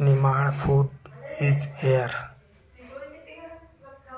Nirmal food is here.